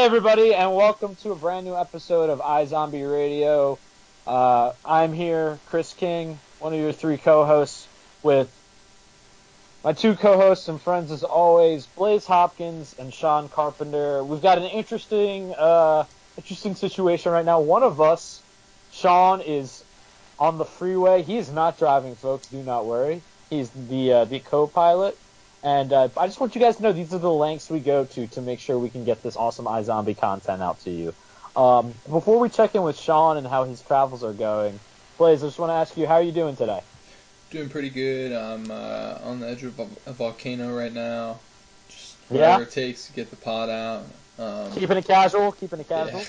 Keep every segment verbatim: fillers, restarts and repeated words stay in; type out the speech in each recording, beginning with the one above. Hey everybody, and welcome to a brand new episode of iZombie Radio. Uh, I'm here, Chris King, one of your three co-hosts, with my two co-hosts and friends as always, Blaise Hopkins and Sean Carpenter. We've got an interesting, uh, interesting situation right now. One of us, Sean, is on the freeway. He is not driving, folks. Do not worry. He's the uh, the co-pilot. And uh, I just want you guys to know these are the lengths we go to to make sure we can get this awesome iZombie content out to you. Um, before we check in with Sean and how his travels are going, Blaise, I just want to ask you, how are you doing today? Doing pretty good. I'm uh, on the edge of a volcano right now. Just whatever yeah. it takes to get the pod out. Um, keeping it casual? Keeping it casual? Yeah.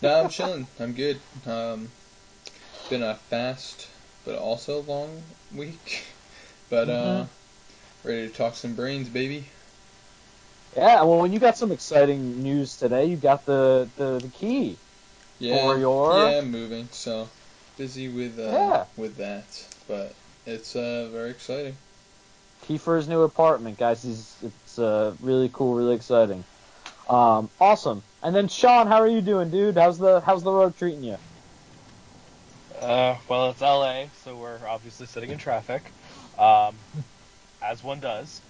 No, I'm chilling. I'm good. Um, it's been a fast but also long week. But... Mm-hmm. uh Ready to talk some brains, baby. Yeah, well, you got some exciting news today. You got the, the, the key yeah, for your... Yeah, I'm moving, so busy with uh, yeah. with that. But it's uh, very exciting. Key for his new apartment, guys. He's, it's uh, really cool, really exciting. Um, awesome. And then, Sean, how are you doing, dude? How's the how's the road treating you? Uh, well, it's L A, so we're obviously sitting in traffic. Um... As one does.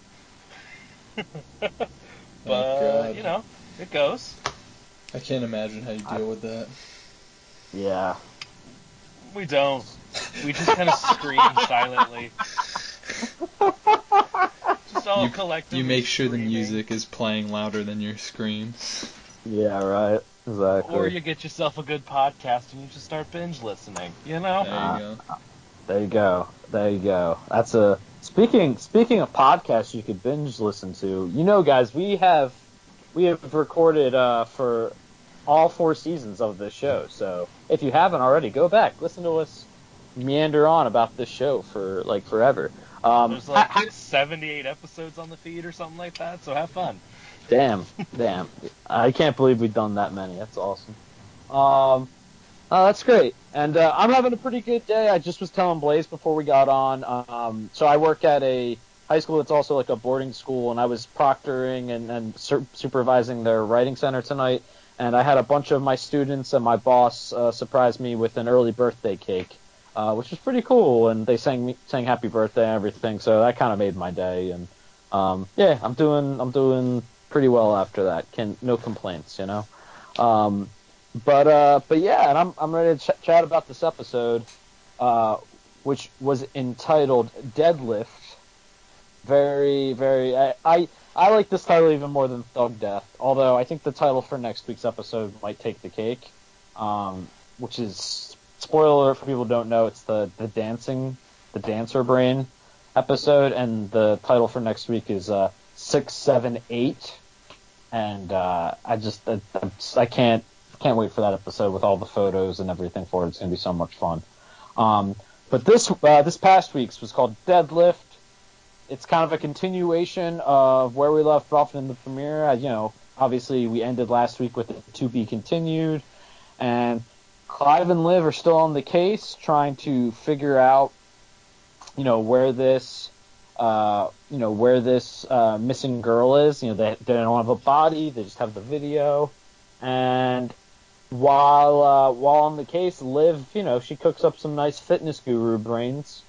But, oh, you know, it goes. I can't imagine how you deal I... with that. Yeah. We don't. We just kind of scream silently. Just all you, collectively. You make sure screaming. The music is playing louder than your screams. Yeah, right. Exactly. Or you get yourself a good podcast and you just start binge listening, you know? There you uh, go. There you go. There you go. That's a... Speaking speaking of podcasts you could binge listen to, you know, guys, we have we have recorded uh, for all four seasons of this show. So if you haven't already, go back, listen to us meander on about this show for like forever. Um, There's like I, I, seventy-eight episodes on the feed or something like that. So have fun. Damn, damn! I can't believe we've done that many. That's awesome. Um, Oh, that's great. And uh, I'm having a pretty good day. I just was telling Blaise before we got on. Um, so I work at a high school that's also like a boarding school, and I was proctoring and, and sur- supervising their writing center tonight. And I had a bunch of my students and my boss uh, surprise me with an early birthday cake, uh, which was pretty cool. And they sang me, sang happy birthday and everything. So that kind of made my day. And um, yeah, I'm doing I'm doing pretty well after that. Can no complaints, you know. Um, But uh, but yeah, and I'm I'm ready to ch- chat about this episode, uh, which was entitled Deadlift. Very very I, I I like this title even more than Thug Death. Although I think the title for next week's episode might take the cake, um, which is spoiler alert for people who don't know. It's the, the dancing the dancer brain episode, and the title for next week is uh, six seven eight, and uh, I just I, I can't. Can't wait for that episode with all the photos and everything for it. It's going to be so much fun. Um, but this uh, this past week's was called Deadlift. It's kind of a continuation of where we left off in the premiere. Uh, you know, obviously we ended last week with the to be continued, and Clive and Liv are still on the case trying to figure out, you know, where this, uh, you know, where this uh, missing girl is. You know, they, they don't have a body; they just have the video. And While uh, while on the case, Liv, you know, she cooks up some nice fitness guru brains,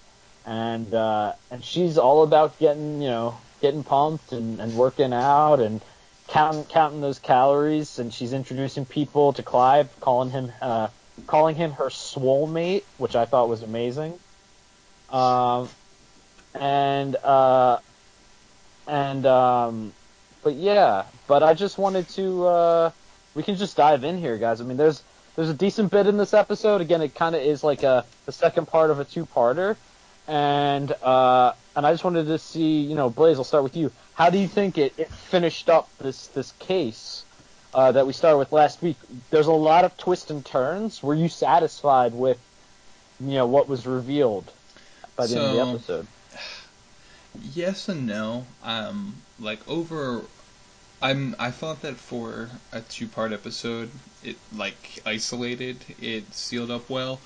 and uh, and she's all about getting, you know, getting pumped and, and working out and counting counting those calories. And she's introducing people to Clive, calling him uh, calling him her swole mate, which I thought was amazing. Um, and uh, and um, but yeah, but I just wanted to. Uh, We can just dive in here, guys. I mean, there's there's a decent bit in this episode. Again, it kind of is like a the second part of a two-parter, and uh, and I just wanted to see, you know, Blaise, I'll start with you. How do you think it, it finished up this this case uh, that we started with last week? There's a lot of twists and turns. Were you satisfied with, you know, what was revealed by the so, end of the episode? Yes and no. Um, like over. I'm. I thought that for a two-part episode, it like isolated, it sealed up well.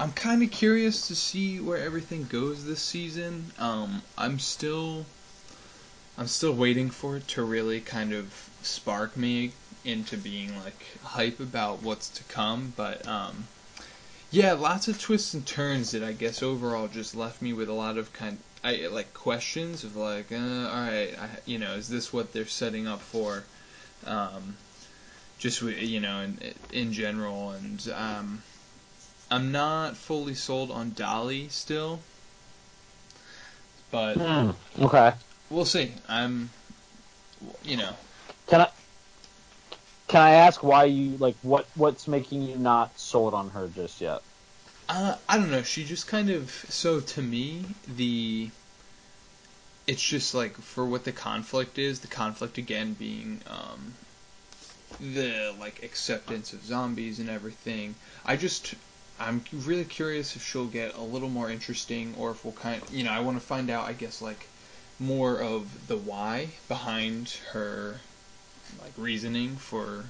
I'm kind of curious to see where everything goes this season. Um, I'm still, I'm still waiting for it to really kind of spark me into being like hype about what's to come. But um, yeah, lots of twists and turns that I guess overall just left me with a lot of kind of, I like questions of like, uh, all right, I, you know, is this what they're setting up for? Um, just you know, in, in general, and um, I'm not fully sold on Dolly still, but mm, okay, we'll see. I'm, you know, can I can I ask why you like what what's making you not sold on her just yet? Uh, I don't know. She just kind of so to me the. It's just like for what the conflict is, the conflict again being um, the like acceptance of zombies and everything. I just I'm really curious if she'll get a little more interesting, or if we'll kind of, you know, I want to find out I guess like more of the why behind her like reasoning for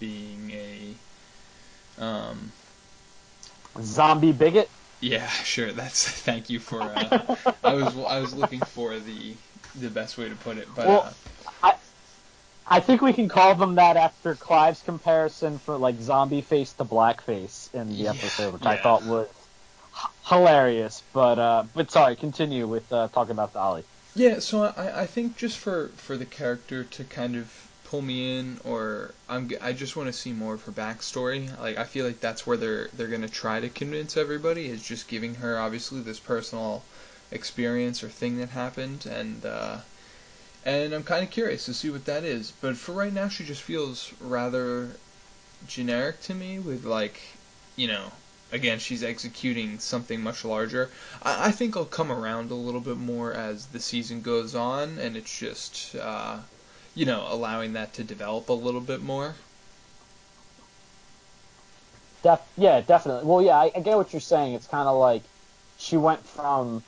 being a um, zombie bigot. Yeah, sure. That's thank you for. Uh, I was I was looking for the the best way to put it, but well, uh, I I think we can call them that after Clive's comparison for like zombie face to blackface in the yeah, episode, which yeah. I thought was h- hilarious. But uh, but sorry, continue with uh, talking about Dolly. Yeah, so I I think just for for the character to kind of pull me in, or I'm I just want to see more of her backstory. Like I feel like that's where they're they're gonna try to convince everybody, is just giving her obviously this personal experience or thing that happened, and uh, and I'm kind of curious to see what that is. But for right now, she just feels rather generic to me. With like, you know, again she's executing something much larger. I, I think I'll come around a little bit more as the season goes on, and it's just. Uh, you know, allowing that to develop a little bit more. Def- yeah, definitely. Well, yeah, I, I get what you're saying. It's kind of like she went from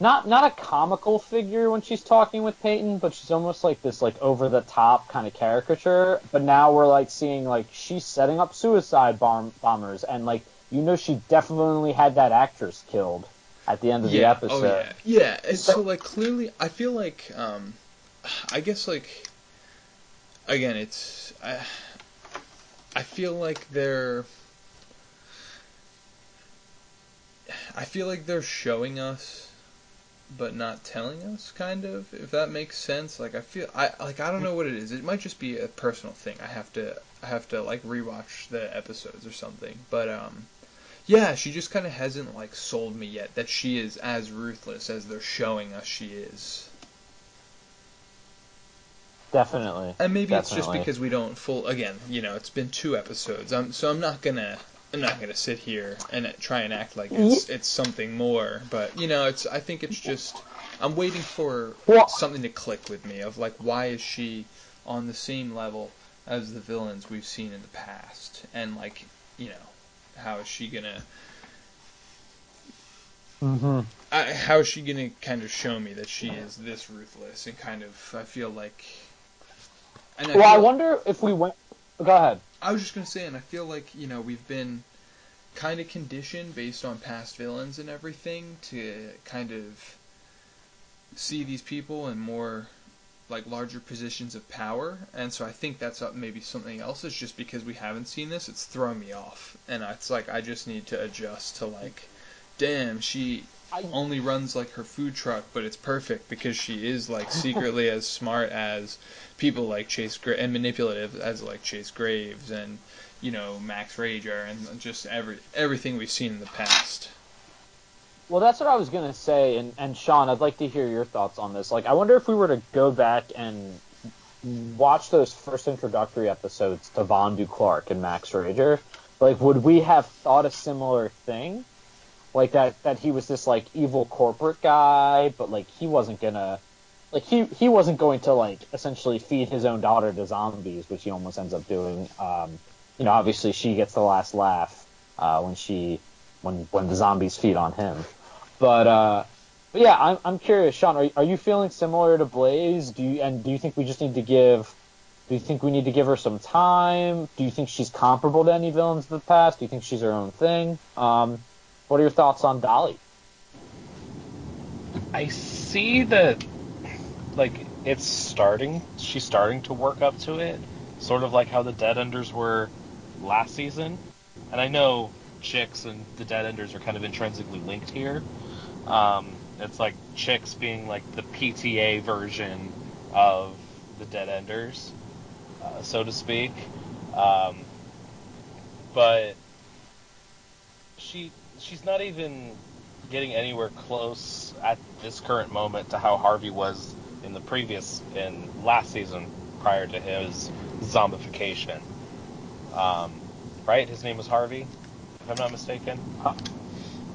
not not a comical figure when she's talking with Peyton, but she's almost like this like over-the-top kind of caricature. But now we're like seeing like she's setting up suicide bomb- bombers, and like, you know, she definitely had that actress killed at the end of yeah. the episode. Oh, yeah, yeah. And so, so like, clearly, I feel like... um I guess, like, again, it's, I, I feel like they're, I feel like they're showing us, but not telling us, kind of, if that makes sense. Like, I feel, I, like, I don't know what it is. It might just be a personal thing. I have to, I have to, like, rewatch the episodes or something. But, um, yeah, she just kind of hasn't, like, sold me yet, that she is as ruthless as they're showing us she is. Definitely. And maybe Definitely. It's just because we don't full again, you know, it's been two episodes. I'm so I'm not going to I'm not going to sit here and try and act like it's it's something more, but you know, it's I think it's just I'm waiting for well, something to click with me of like, why is she on the same level as the villains we've seen in the past? And like, you know, how is she going to Mm-hmm. I, how is she going to kind of show me that she is this ruthless? And kind of I feel like And I well, I wonder if we went... Go ahead. I was just going to say, and I feel like, you know, we've been kind of conditioned based on past villains and everything to kind of see these people in more, like, larger positions of power. And so I think that's maybe something else. It's just because we haven't seen this, it's throwing me off. And it's like, I just need to adjust to, like, damn, she I... only runs, like, her food truck, but it's perfect because she is, like, secretly as smart as... people like Chase Gra- and manipulative as like Chase Graves and, you know, Max Rager and just every everything we've seen in the past. Well, that's what I was gonna say, and, and Sean, I'd like to hear your thoughts on this. Like, I wonder if we were to go back and watch those first introductory episodes to Von DuClark and Max Rager, like, would we have thought a similar thing? Like that that he was this like evil corporate guy, but like he wasn't gonna. Like, he, he wasn't going to, like, essentially feed his own daughter to zombies, which he almost ends up doing. Um, you know, obviously she gets the last laugh uh, when she when when the zombies feed on him. But, uh, but yeah, I'm I'm curious, Sean, are, are you feeling similar to Blaise? Do you, and do you think we just need to give – do you think we need to give her some time? Do you think she's comparable to any villains of the past? Do you think she's her own thing? Um, what are your thoughts on Dolly? I see that – like, it's starting, she's starting to work up to it, sort of like how the Dead Enders were last season. And I know Chicks and the Dead Enders are kind of intrinsically linked here. Um, it's like Chicks being like the P T A version of the Dead Enders, uh, so to speak. Um, but she she's not even getting anywhere close at this current moment to how Harvey was in the previous, in last season prior to his zombification. Um, right? His name was Harvey, if I'm not mistaken.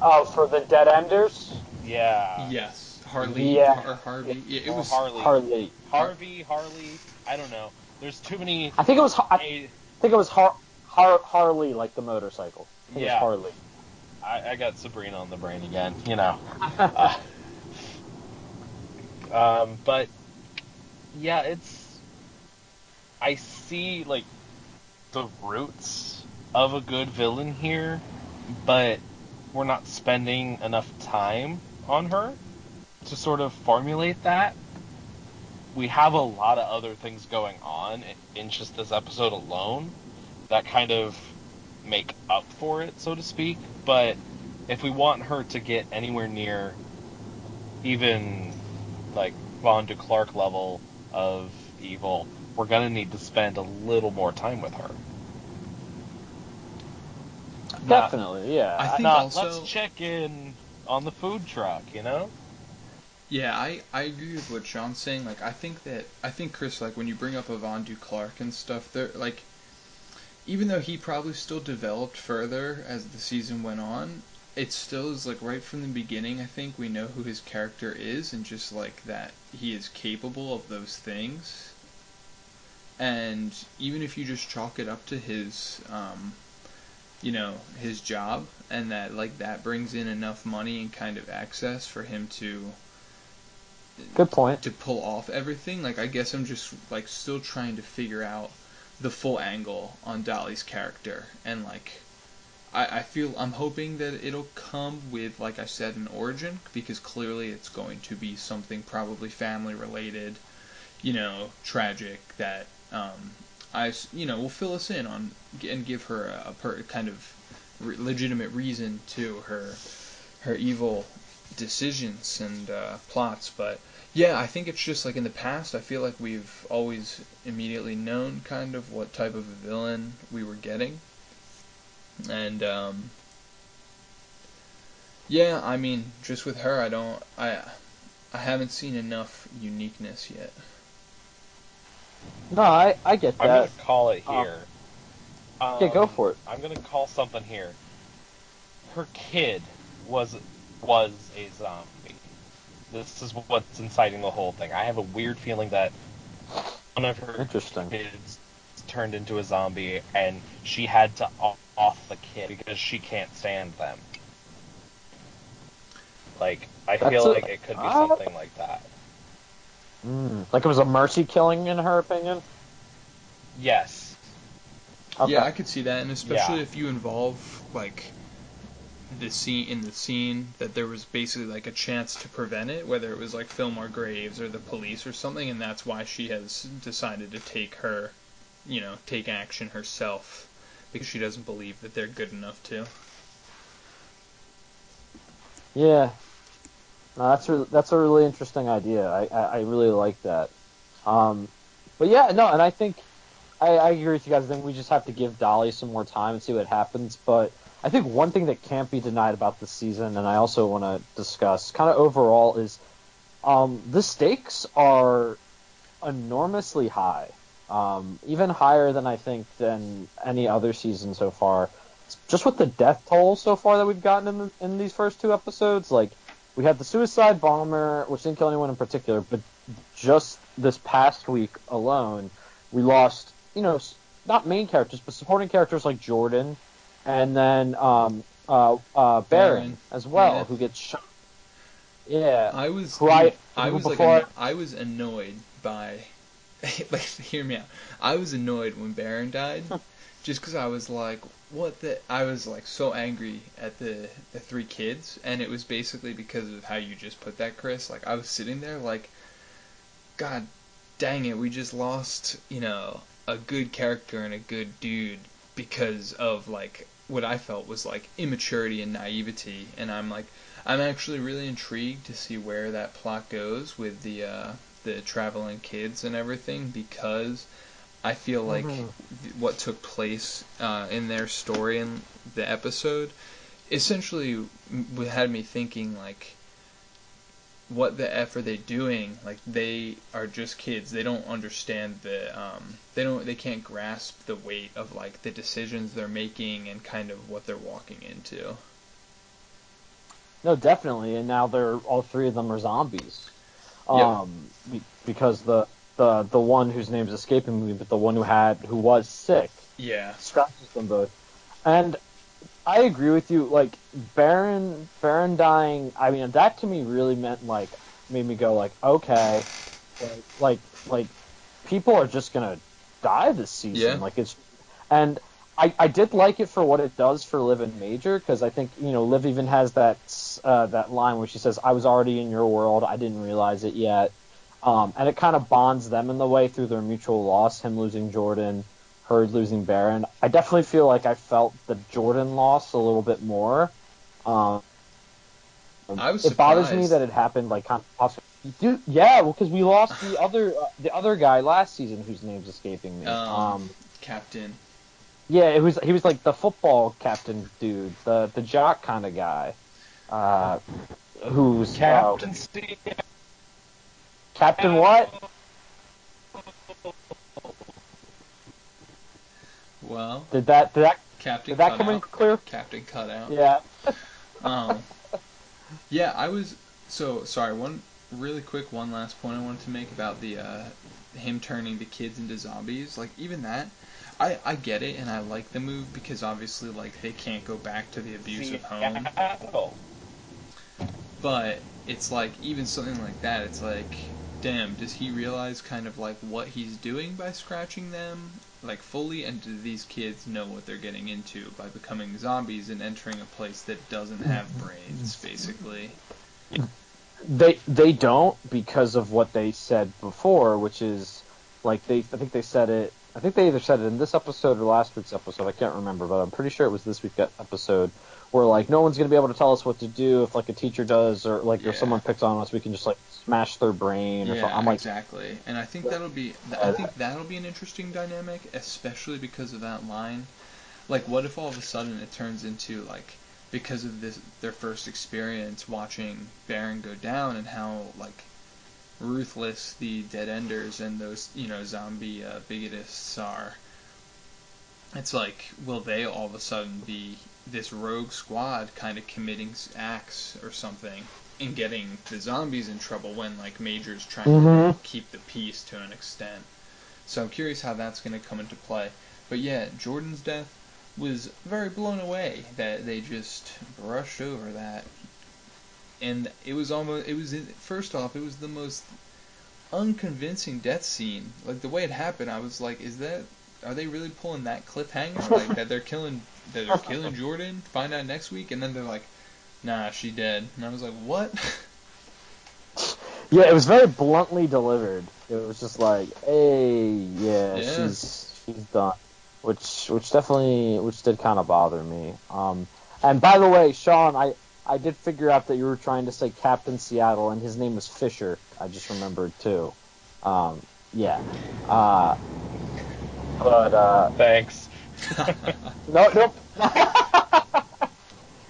Oh, for the Dead Enders? Yeah. Yes. Harley yeah. or Harvey. Yeah, it or was Harley. Harley. Harvey, Harley, I don't know. There's too many... I think it was I think it was Har- Har- Harley, like the motorcycle. I think yeah. it was Harley. I, I got Sabrina on the brain again, you know. uh, um, but, yeah, it's... I see, like, the roots of a good villain here, but we're not spending enough time on her to sort of formulate that. We have a lot of other things going on in just this episode alone that kind of make up for it, so to speak. But if we want her to get anywhere near even like Von DuClark level of evil, we're going to need to spend a little more time with her. Definitely, not, yeah. I think not, also, let's check in on the food truck, you know? Yeah, I, I agree with what Sean's saying. Like, I think that, I think, Chris, like, when you bring up Von DuClark and stuff, there, like, even though he probably still developed further as the season went on, it still is, like, right from the beginning, I think, we know who his character is, and just, like, that he is capable of those things. And even if you just chalk it up to his, um, you know, his job, and that, like, that brings in enough money and kind of access for him to... Good point. To pull off everything. Like, I guess I'm just, like, still trying to figure out the full angle on Dolly's character. And, like, I, I feel, I'm hoping that it'll come with, like I said, an origin, because clearly it's going to be something probably family-related, you know, tragic, that, um, I, you know, will fill us in on, and give her a, a per, kind of re- legitimate reason to her, her evil decisions and uh, plots. But yeah, I think it's just like in the past, I feel like we've always immediately known kind of what type of a villain we were getting. And um, yeah, I mean, just with her, I don't, I, I haven't seen enough uniqueness yet. No, I, I get that. I'm gonna call it here. Um, yeah, go for it. I'm gonna call something here. Her kid was. was a zombie. This is what's inciting the whole thing. I have a weird feeling that one of her kids turned into a zombie, and she had to off the kid because she can't stand them. Like, I That's feel a, like it could be uh, something like that. Like it was a mercy killing, in her opinion? Yes. Okay. Yeah, I could see that, and especially yeah. if you involve, like... the scene in the scene that there was basically like a chance to prevent it, whether it was like Fillmore Graves or the police or something, and that's why she has decided to take her, you know, take action herself, because she doesn't believe that they're good enough to. Yeah, no, that's re- that's a really interesting idea. I, I, I really like that. Um, but yeah, no, and I think I, I agree with you guys. I think we just have to give Dolly some more time and see what happens, but. I think one thing that can't be denied about this season, and I also want to discuss kind of overall, is um, the stakes are enormously high, um, even higher than I think than any other season so far. Just with the death toll so far that we've gotten in the, in these first two episodes, like we had the suicide bomber, which didn't kill anyone in particular, but just this past week alone, we lost, you know, not main characters, but supporting characters like Jordan. And then um, uh, uh, Baron as well, yeah. who gets shot. Yeah, I was right. I, I was like, anno- I was annoyed by. Like, hear me out. I was annoyed when Baron died, just because I was like, "What the?" I was like so angry at the the three kids, and it was basically because of how you just put that, Chris. Like, I was sitting there like, "God dang it, we just lost," you know, a good character and a good dude because of, like, what I felt was, like, immaturity and naivety. And I'm, like, I'm actually really intrigued to see where that plot goes with the, uh, the traveling kids and everything, because I feel like mm-hmm. what took place uh, in their story in the episode essentially had me thinking, like, what the F are they doing? Like, they are just kids. They don't understand the, um, they don't, they can't grasp the weight of, like, the decisions they're making and kind of what they're walking into. No, definitely. And now they're, all three of them are zombies. Um, yeah. be- because the, the, the one whose name's escaping me, but the one who had, who was sick. Yeah. Scratches them both. And I agree with you, like, Baron, Baron dying, I mean, that to me really meant, like, made me go, like, okay, like, like, like people are just gonna die this season, yeah. like, it's, and I, I did like it for what it does for Liv and Major, because I think, you know, Liv even has that, uh, that line where she says, I was already in your world, I didn't realize it yet, um, and it kind of bonds them in the way through their mutual loss, him losing Jordan, losing Baron. I definitely feel like I felt the Jordan loss a little bit more. Um, I was it surprised. Bothers me that it happened like kind of. Dude, yeah, because well, we lost the other uh, the other guy last season whose name's escaping me. Um, um, captain. Yeah, it was he was like the football captain dude, the the jock kind of guy, uh, who's Captain uh, C. Captain what? Well, did that did that Captain did that come out. in clear? Captain cut out. Yeah. um. Yeah, I was so sorry. One really quick, one last point I wanted to make about the uh, him turning the kids into zombies. Like even that, I I get it, and I like the move because obviously like they can't go back to the abuse See, of home. Oh. But it's like even something like that. It's like, damn, does he realize kind of like what he's doing by scratching them? Like, fully, and do these kids know what they're getting into by becoming zombies and entering a place that doesn't have brains, basically? They they don't because of what they said before, which is, like, they I think they said it, I think they either said it in this episode or last week's episode, I can't remember, but I'm pretty sure it was this week's episode, where, like, no one's going to be able to tell us what to do if, like, a teacher does, or, like, yeah. if someone picks on us, we can just, like, smash their brain or yeah, something. I'm like, exactly. And I think that'll be I think that'll be an interesting dynamic, especially because of that line. Like, what if all of a sudden it turns into like because of this their first experience watching Baron go down and how like ruthless the Dead Enders and those, you know, zombie uh, bigotists are. It's like, will they all of a sudden be this rogue squad kind of committing acts or something? And getting the zombies in trouble when, like, Major's trying mm-hmm. to keep the peace to an extent. So I'm curious how that's going to come into play. But yeah, Jordan's death was very blown away that they just brushed over that. And it was almost, it was, first off, it was the most unconvincing death scene. Like, the way it happened, I was like, is that, are they really pulling that cliffhanger? Like, that they're killing, that they're killing Jordan? Find out next week? And then they're like, nah, she dead. And I was like, what? Yeah, it was very bluntly delivered. It was just like, hey, yeah, yeah. she's she's done. Which which definitely, which did kind of bother me. Um, and by the way, Sean, I, I did figure out that you were trying to say Captain Seattle, and his name was Fisher. I just remembered, too. Um, yeah. Uh, but, uh... Thanks. no, nope.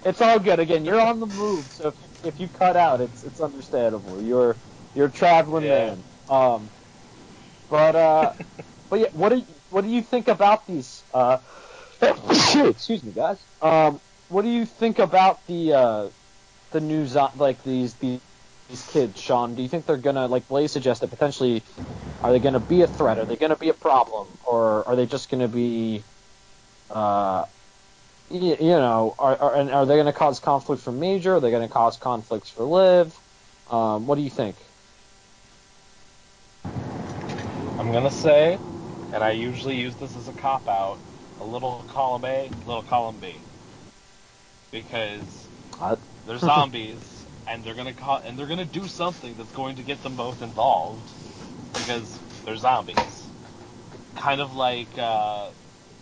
It's all good. Again, you're on the move, so if, if you cut out, it's it's understandable. You're you're a traveling yeah. man. Um, but uh, but yeah, what do you, what do you think about these? Uh, excuse me, guys. Um, what do you think about the uh, the new zo- like these, these these kids, Sean? Do you think they're gonna, like Blaise suggested, potentially? Are they gonna be a threat? Are they gonna be a problem? Or are they just gonna be? Uh, You know, are are, and are they going to cause conflict for Major? Are they going to cause conflicts for Liv? Um, what do you think? I'm going to say, and I usually use this as a cop-out, a little column A, a little column B. Because what? They're zombies, and they're going to co- and they're going to do something that's going to get them both involved, because they're zombies. kind of like uh,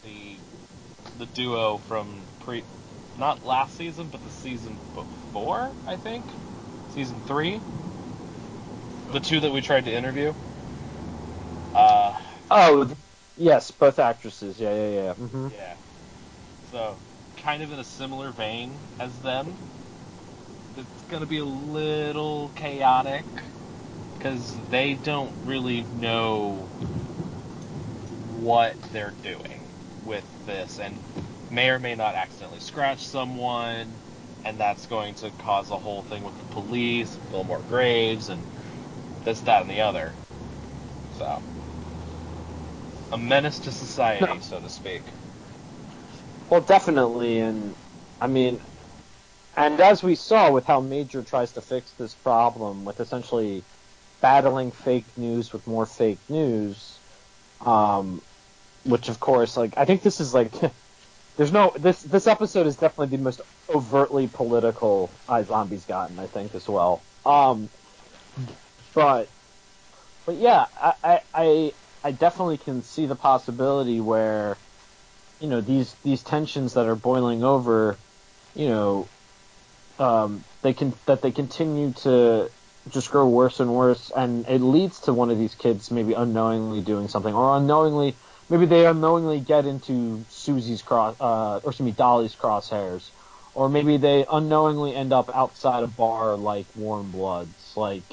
the the duo from pre, not last season, but the season before, I think, season three. The two that we tried to interview. Uh, oh, yes, both actresses. Yeah, yeah, yeah. Mm-hmm. Yeah. So, kind of in a similar vein as them. It's going to be a little chaotic because they don't really know what they're doing with this and may or may not accidentally scratch someone, and that's going to cause a whole thing with the police, Fillmore Graves, and this, that, and the other. So, a menace to society, no. so to speak. Well, definitely, and I mean... And as we saw with how Major tries to fix this problem with essentially battling fake news with more fake news, um, which of course, like, I think this is like, there's no, this this episode is definitely the most overtly political iZombie's gotten, I think, as well. Um, but, but yeah, I, I, I definitely can see the possibility where, you know, these, these tensions that are boiling over, you know, Um, they can that they continue to just grow worse and worse, and it leads to one of these kids maybe unknowingly doing something, or unknowingly maybe they unknowingly get into Susie's cross, uh, or excuse me, Dolly's crosshairs, or maybe they unknowingly end up outside a bar like Warm Bloods. Like,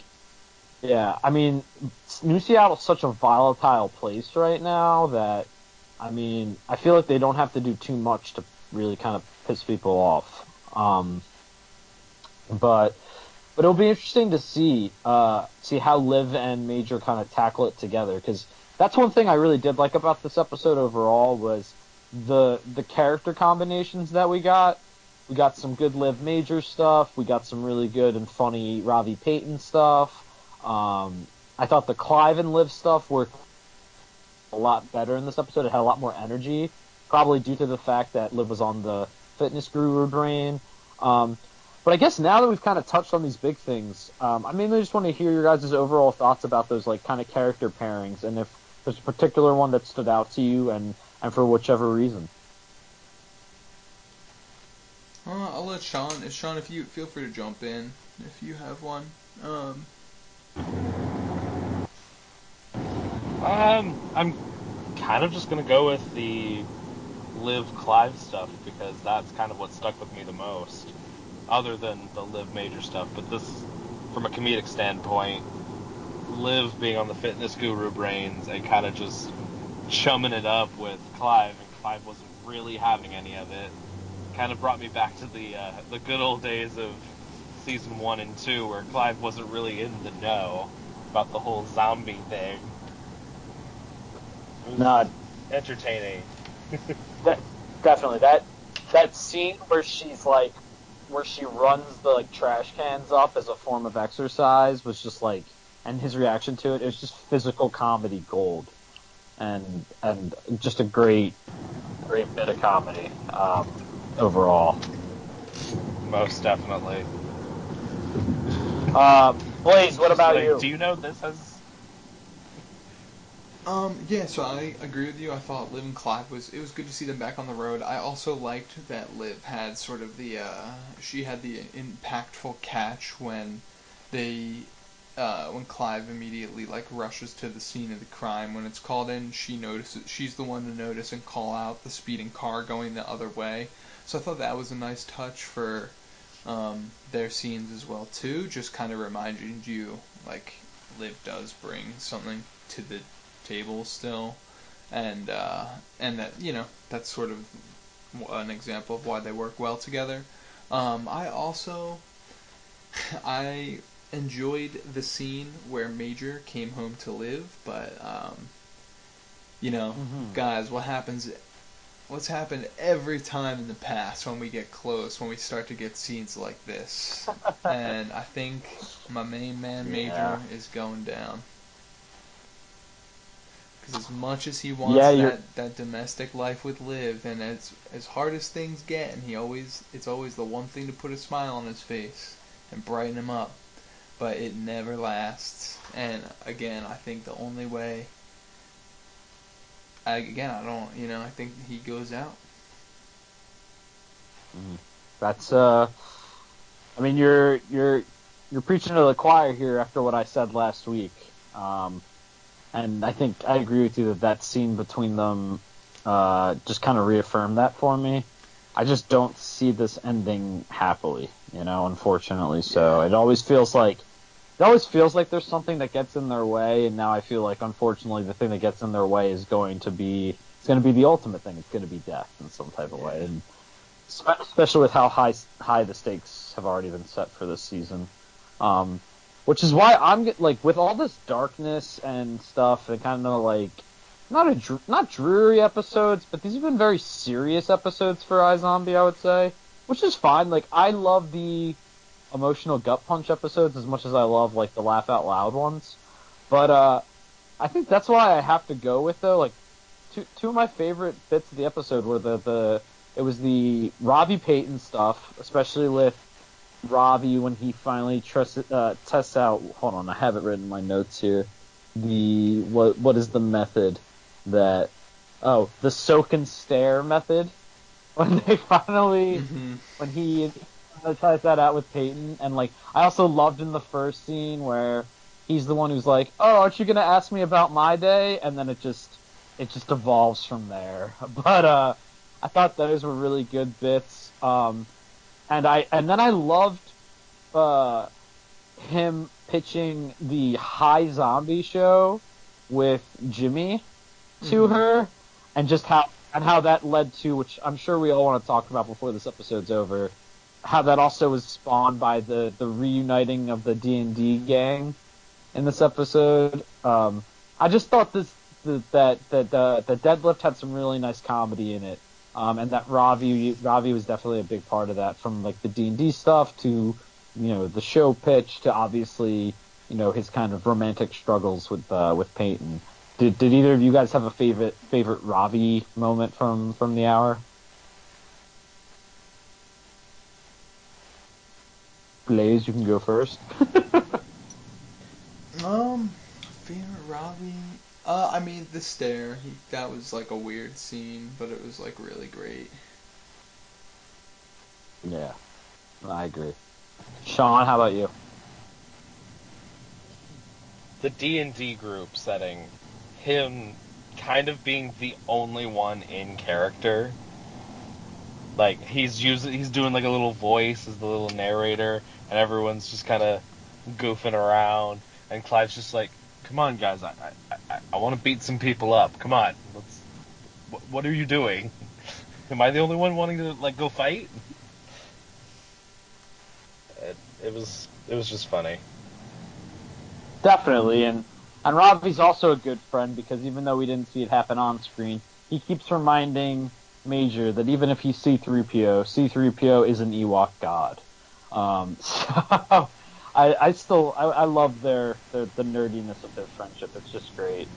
yeah, I mean, New Seattle's such a volatile place right now that, I mean, I feel like they don't have to do too much to really kind of piss people off. Um, But, but it'll be interesting to see, uh, see how Liv and Major kind of tackle it together, because that's one thing I really did like about this episode overall was the the character combinations that we got. We got some good Liv Major stuff. We got some really good and funny Ravi Peyton stuff. Um, I thought the Clive and Liv stuff worked a lot better in this episode. It had a lot more energy, probably due to the fact that Liv was on the fitness guru brain. Um, But I guess now that we've kind of touched on these big things, um, I mainly just want to hear your guys' overall thoughts about those, like, kind of character pairings, and if there's a particular one that stood out to you, and, and for whichever reason. Uh, I'll let Sean. If Sean, if you feel free to jump in if you have one. Um, um I'm kind of just gonna go with the Liv Clive stuff because that's kind of what stuck with me the most. Other than the Liv Major stuff, but this, from a comedic standpoint, Liv being on the fitness guru brains and kind of just chumming it up with Clive, and Clive wasn't really having any of it, kind of brought me back to the uh, the good old days of season one and two, where Clive wasn't really in the know about the whole zombie thing. Not entertaining. that, definitely that that scene where she's like. Where she runs the like trash cans up as a form of exercise was just like, and his reaction to it, it was just physical comedy gold, and and just a great, great bit of comedy um, overall. Most definitely. Uh, Blaise, what about like, you? Do you know this as? Um, yeah, so I agree with you. I thought Liv and Clive was... It was good to see them back on the road. I also liked that Liv had sort of the... Uh, she had the impactful catch when they... Uh, when Clive immediately, like, rushes to the scene of the crime. When it's called in, she notices... She's the one to notice and call out the speeding car going the other way. So I thought that was a nice touch for um, their scenes as well, too. Just kind of reminding you, like, Liv does bring something to the... table still, and uh, and that, you know, that's sort of an example of why they work well together. Um, I also I enjoyed the scene where Major came home to Liv, but um, you know, mm-hmm. guys, what happens? What's happened every time in the past when we get close, when we start to get scenes like this, and I think my main man Major yeah. is going down. As much as he wants yeah, that, that domestic life with Liv, and as as hard as things get, and he always it's always the one thing to put a smile on his face and brighten him up, but it never lasts. And again, I think the only way I, again, I don't, you know, I think he goes out. Mm. That's, uh, I mean, you're, you're, you're preaching to the choir here after what I said last week. Um, and I think I agree with you that that scene between them, uh, just kind of reaffirmed that for me. I just don't see this ending happily, you know, unfortunately. So it always feels like, it always feels like there's something that gets in their way. And now I feel like, unfortunately, the thing that gets in their way is going to be, it's going to be the ultimate thing. It's going to be death in some type of way. And especially with how high, high the stakes have already been set for this season. Um, which is why I'm like, with all this darkness and stuff and kind of like, Not a not dreary episodes, but these have been very serious episodes for iZombie, I would say, which is fine. Like, I love the emotional gut punch episodes as much as I love like the laugh out loud ones, but uh, I think that's why I have to go with though. Like, two two of my favorite bits of the episode were the, the it was the Ravi Peyton stuff, especially with Ravi when he finally trust, uh, tests out. Hold on, I have it written in my notes here. The what what is the method? That, oh, the soak and stare method. When they finally, mm-hmm. when he tries that out with Peyton, and like, I also loved in the first scene where he's the one who's like, oh, aren't you gonna ask me about my day? And then it just, it just evolves from there. But uh, I thought those were really good bits. Um, and I, and then I loved uh, him pitching the High Zombie show with Jimmy. To mm-hmm. her, and just how and how that led to, which I'm sure we all want to talk about before this episode's over, how that also was spawned by the, the reuniting of the D and D gang in this episode. Um, I just thought this the, that that the, the Deadlift had some really nice comedy in it, um, and that Ravi Ravi was definitely a big part of that, from like the D and D stuff to, you know, the show pitch to obviously, you know, his kind of romantic struggles with uh, with Peyton. Did did either of you guys have a favorite favorite Ravi moment from, from the hour? Blaise, you can go first. um, favorite Ravi? Uh, I mean, the stare. He, that was like a weird scene, but it was like really great. Yeah, I agree. Sean, how about you? The D and D group setting. Him kind of being the only one in character. Like, he's using, he's doing like a little voice as the little narrator, and everyone's just kind of goofing around, and Clive's just like, come on guys, I I, I, I want to beat some people up, come on, let's, what, what are you doing? Am I the only one wanting to like go fight? It, it was, it was just funny. Definitely, and And Ravi's also a good friend, because even though we didn't see it happen on screen, he keeps reminding Major that even if he's C three P O, C three P O is an Ewok god. Um, so I, I still I, I love their, their the nerdiness of their friendship. It's just great.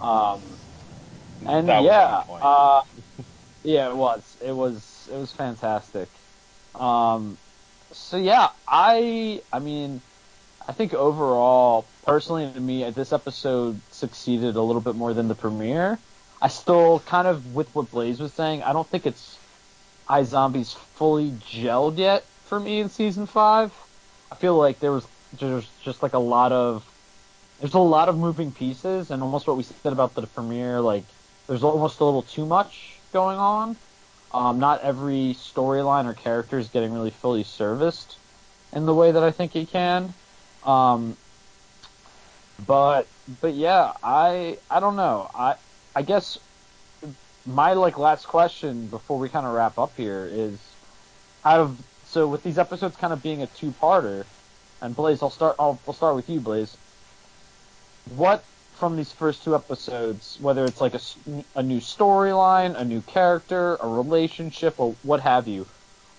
Um, and that was yeah, uh, yeah, it was it was it was fantastic. Um, so yeah, I I mean. I think overall, personally to me, this episode succeeded a little bit more than the premiere. I still kind of, with what Blaise was saying, I don't think it's iZombie's fully gelled yet for me in season five. I feel like there was just, just like a lot of, there's a lot of moving pieces, and almost what we said about the premiere, like there's almost a little too much going on. Um, not every storyline or character is getting really fully serviced in the way that I think it can. Um, but, but yeah, I, I don't know. I, I guess my like last question before we kind of wrap up here is out of, so with these episodes kind of being a two parter, and Blaise, I'll start, I'll, I'll start with you, Blaise. What from these first two episodes, whether it's like a, a new storyline, a new character, a relationship, or what have you,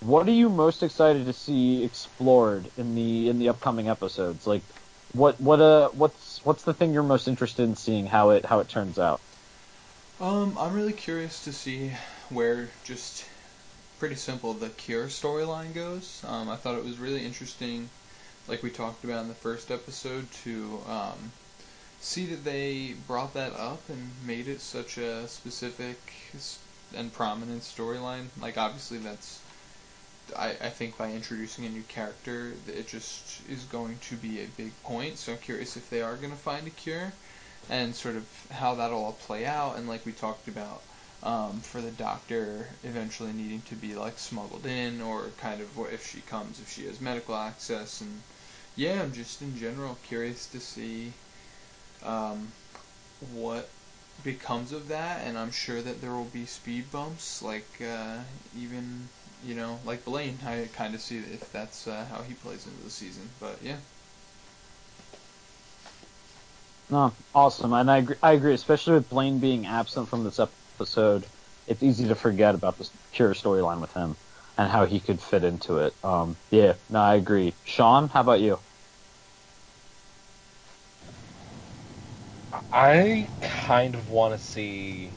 what are you most excited to see explored in the in the upcoming episodes? Like, what what uh what's what's the thing you're most interested in seeing how it how it turns out? Um, I'm really curious to see where just pretty simple the Cure storyline goes. Um, I thought it was really interesting, like we talked about in the first episode, to um, see that they brought that up and made it such a specific and prominent storyline. Like, obviously that's, I, I think by introducing a new character, it just is going to be a big point. So I'm curious if they are going to find a cure and sort of how that'll all play out. And like we talked about, um, for the doctor eventually needing to be like smuggled in, or kind of if she comes, if she has medical access. And yeah, I'm just in general curious to see um, what becomes of that. And I'm sure that there will be speed bumps, like uh, even, you know, like Blaine. I kind of see if that's uh, how he plays into the season, but yeah. No, awesome, and I agree, I agree, especially with Blaine being absent from this episode. It's easy to forget about the Cure storyline with him and how he could fit into it. Um, yeah, no, I agree. Sean, how about you? I kind of want to see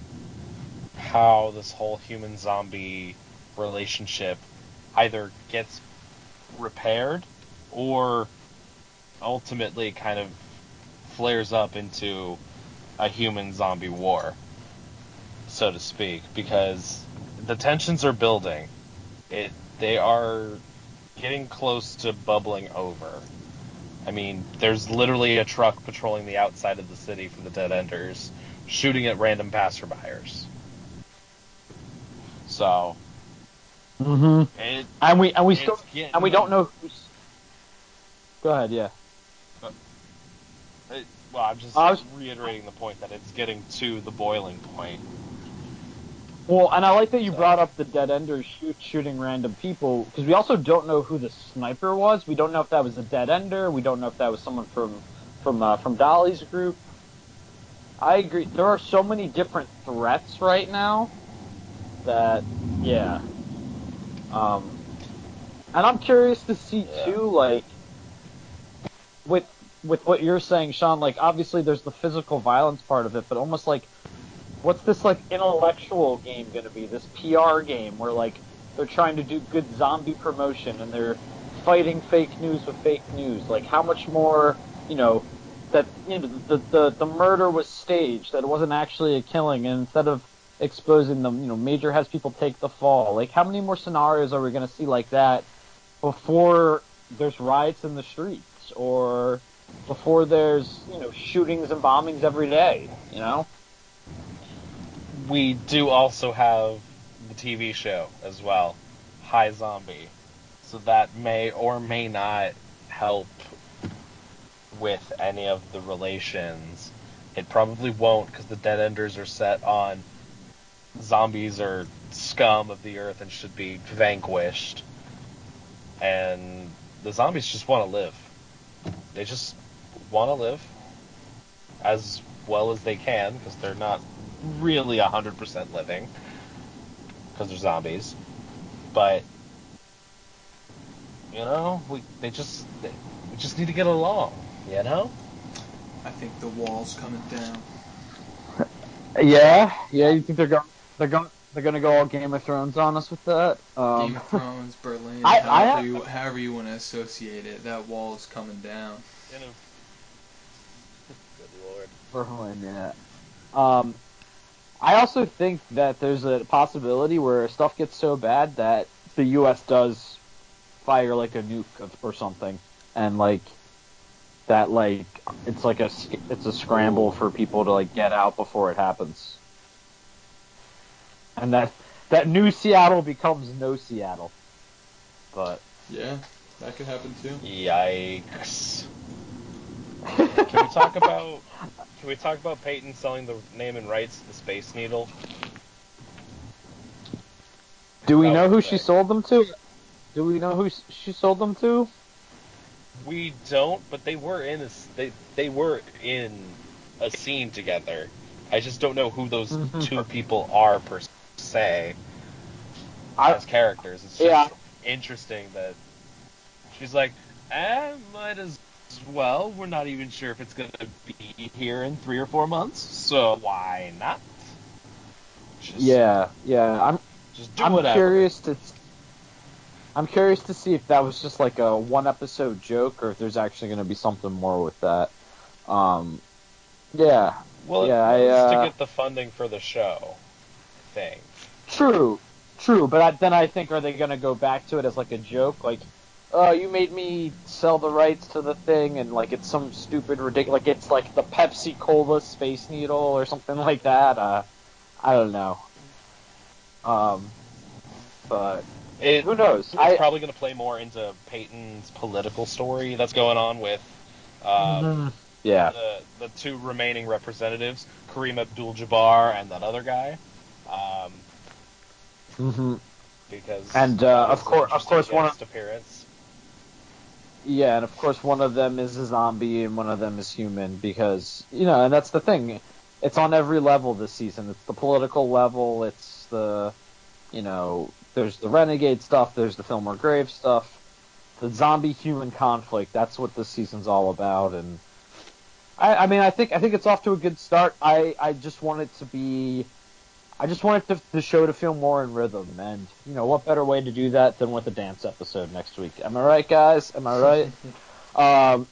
how this whole human zombie relationship either gets repaired or ultimately kind of flares up into a human zombie war, so to speak, because the tensions are building. It they are getting close to bubbling over. I mean, there's literally a truck patrolling the outside of the city for the Dead Enders, shooting at random passerbyers. So, mm-hmm. it, and we and we still getting, and we don't know who's... Go ahead, yeah. But, it, well, I'm just I was... reiterating the point that it's getting to the boiling point. Well, and I like that you so. brought up the Dead Enders shoot, shooting random people, because we also don't know who the sniper was. We don't know if that was a Dead Ender. We don't know if that was someone from from uh, from Dolly's group. I agree. There are so many different threats right now that, yeah. Um, and I'm curious to see, yeah. too, like, with with what you're saying, Sean, like, obviously there's the physical violence part of it, but almost like, what's this, like, intellectual game going to be? This P R game where, like, they're trying to do good zombie promotion and they're fighting fake news with fake news. Like, how much more, you know, that, you know, the the, the murder was staged, that it wasn't actually a killing, and instead of exposing them, you know, Major has people take the fall. Like, how many more scenarios are we going to see like that before there's riots in the streets or before there's, you know, shootings and bombings every day, you know? We do also have the T V show as well, iZombie, so that may or may not help with any of the relations. It probably won't, because the Dead Enders are set on zombies are scum of the earth and should be vanquished, and the zombies just want to live. They just want to live as well as they can, because they're not really one hundred percent living, because they're zombies. But, you know, we they just they, we just need to get along, you know? I think the wall's coming down. Yeah? Yeah, you think they're going they're going they're going to go all Game of Thrones on us with that? Um, Game of Thrones, Berlin, I, however, I have... you, however you want to associate it, that wall's coming down. You know. Good lord. Berlin, yeah. Um, I also think that there's a possibility where stuff gets so bad that the U S does fire, like, a nuke or something, and, like, that, like, it's like a, it's a scramble for people to, like, get out before it happens. And that, that New Seattle becomes No Seattle. But... yeah, that could happen, too. Yikes. Can we talk about... Can we talk about Peyton selling the name and rights to the Space Needle? Do we know who she sold them to? Do we know who she sold them to? We don't, but they were in a, they they were in a scene together. I just don't know who those mm-hmm. two people are per se as I, characters. It's just yeah. interesting that she's like, I might as well, we're not even sure if it's going to be here in three or four months, so why not? Just, yeah, yeah. I'm just do I'm whatever. curious to. I'm curious to see if that was just like a one episode joke, or if there's actually going to be something more with that. Um, Yeah. Well, yeah, it was I, uh, to get the funding for the show thing. True, true. But I, then I think, are they going to go back to it as like a joke? Like, oh, you made me sell the rights to the thing, and like it's some stupid, ridiculous... Like it's like the Pepsi Cola Space Needle or something like that. Uh, I don't know. Um, but... It, who knows? It's I, probably going to play more into Peyton's political story that's going on with um, yeah. the, the two remaining representatives, Kareem Abdul-Jabbar and that other guy. Um, mm-hmm. Because and uh, of course, of course, one of appearance. Yeah, and of course, one of them is a zombie and one of them is human. Because you know, and that's the thing. It's on every level this season. It's the political level. It's the you know. There's the renegade stuff, there's the Fillmore Graves stuff, the zombie-human conflict. That's what this season's all about. And I, I mean, I think I think it's off to a good start. I, I just want it to be... I just want it to, the show to feel more in rhythm. And, you know, what better way to do that than with a dance episode next week? Am I right, guys? Am I right? um,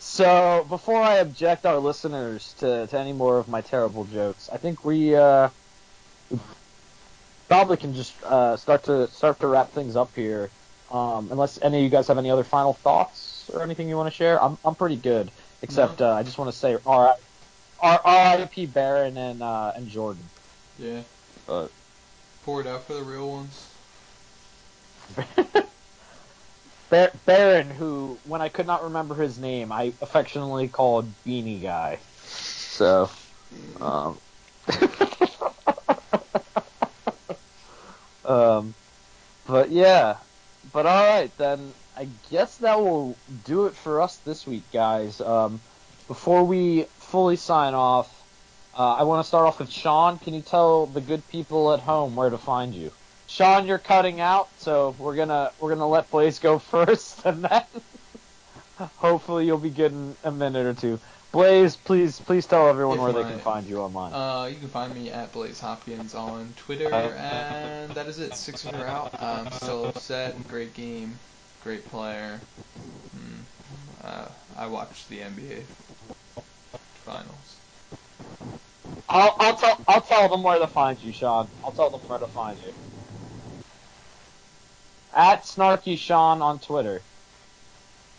so, before I object our listeners to, to any more of my terrible jokes, I think we... Uh, Probably can just uh, start to start to wrap things up here, um, unless any of you guys have any other final thoughts or anything you want to share. I'm I'm pretty good, except no. uh, I just want to say R I P Baron and uh, and Jordan. Yeah. Uh, Pour it out for the real ones. Bar- Baron, who when I could not remember his name, I affectionately called Beanie Guy. So. Um... Um, but yeah, but all right, then I guess that will do it for us this week, guys. Um, before we fully sign off, uh, I want to start off with Sean. Can you tell the good people at home where to find you? Sean, you're cutting out, so we're gonna we're gonna let Blaise go first, and then hopefully you'll be good in a minute or two. Blaise, please, please tell everyone if where they right. can find you online. Uh, you can find me at Blaise Hopkins on Twitter, and that is it. Six and out. I'm still upset. Great game, great player. Mm. Uh, I watched the N B A finals. I'll, I'll tell, I'll tell them where to find you, Sean. I'll tell them where to find you. At SnarkySean on Twitter.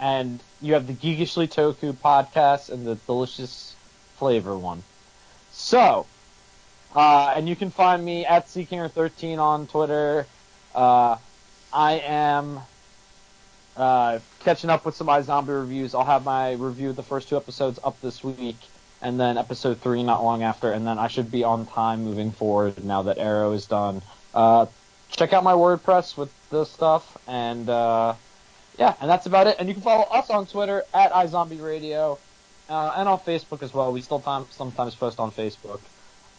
And you have the Geekishly Toku podcast and the Delicious Flavor one. So, uh, and you can find me at C Kinger thirteen on Twitter. Uh, I am uh, catching up with some iZombie reviews. I'll have my review of the first two episodes up this week, and then episode three not long after, and then I should be on time moving forward now that Arrow is done. Uh, check out my WordPress with this stuff, and... Uh, Yeah, and that's about it. And you can follow us on Twitter at iZombieRadio uh, and on Facebook as well. We still time, sometimes post on Facebook.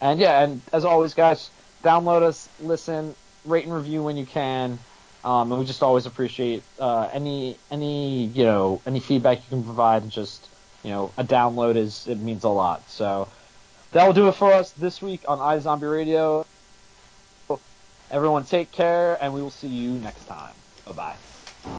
And yeah, and as always, guys, download us, listen, rate and review when you can. Um, and we just always appreciate uh, any any you know any feedback you can provide. And just you know a download is it means a lot. So that will do it for us this week on iZombieRadio. Everyone, take care, and we will see you next time. Bye bye.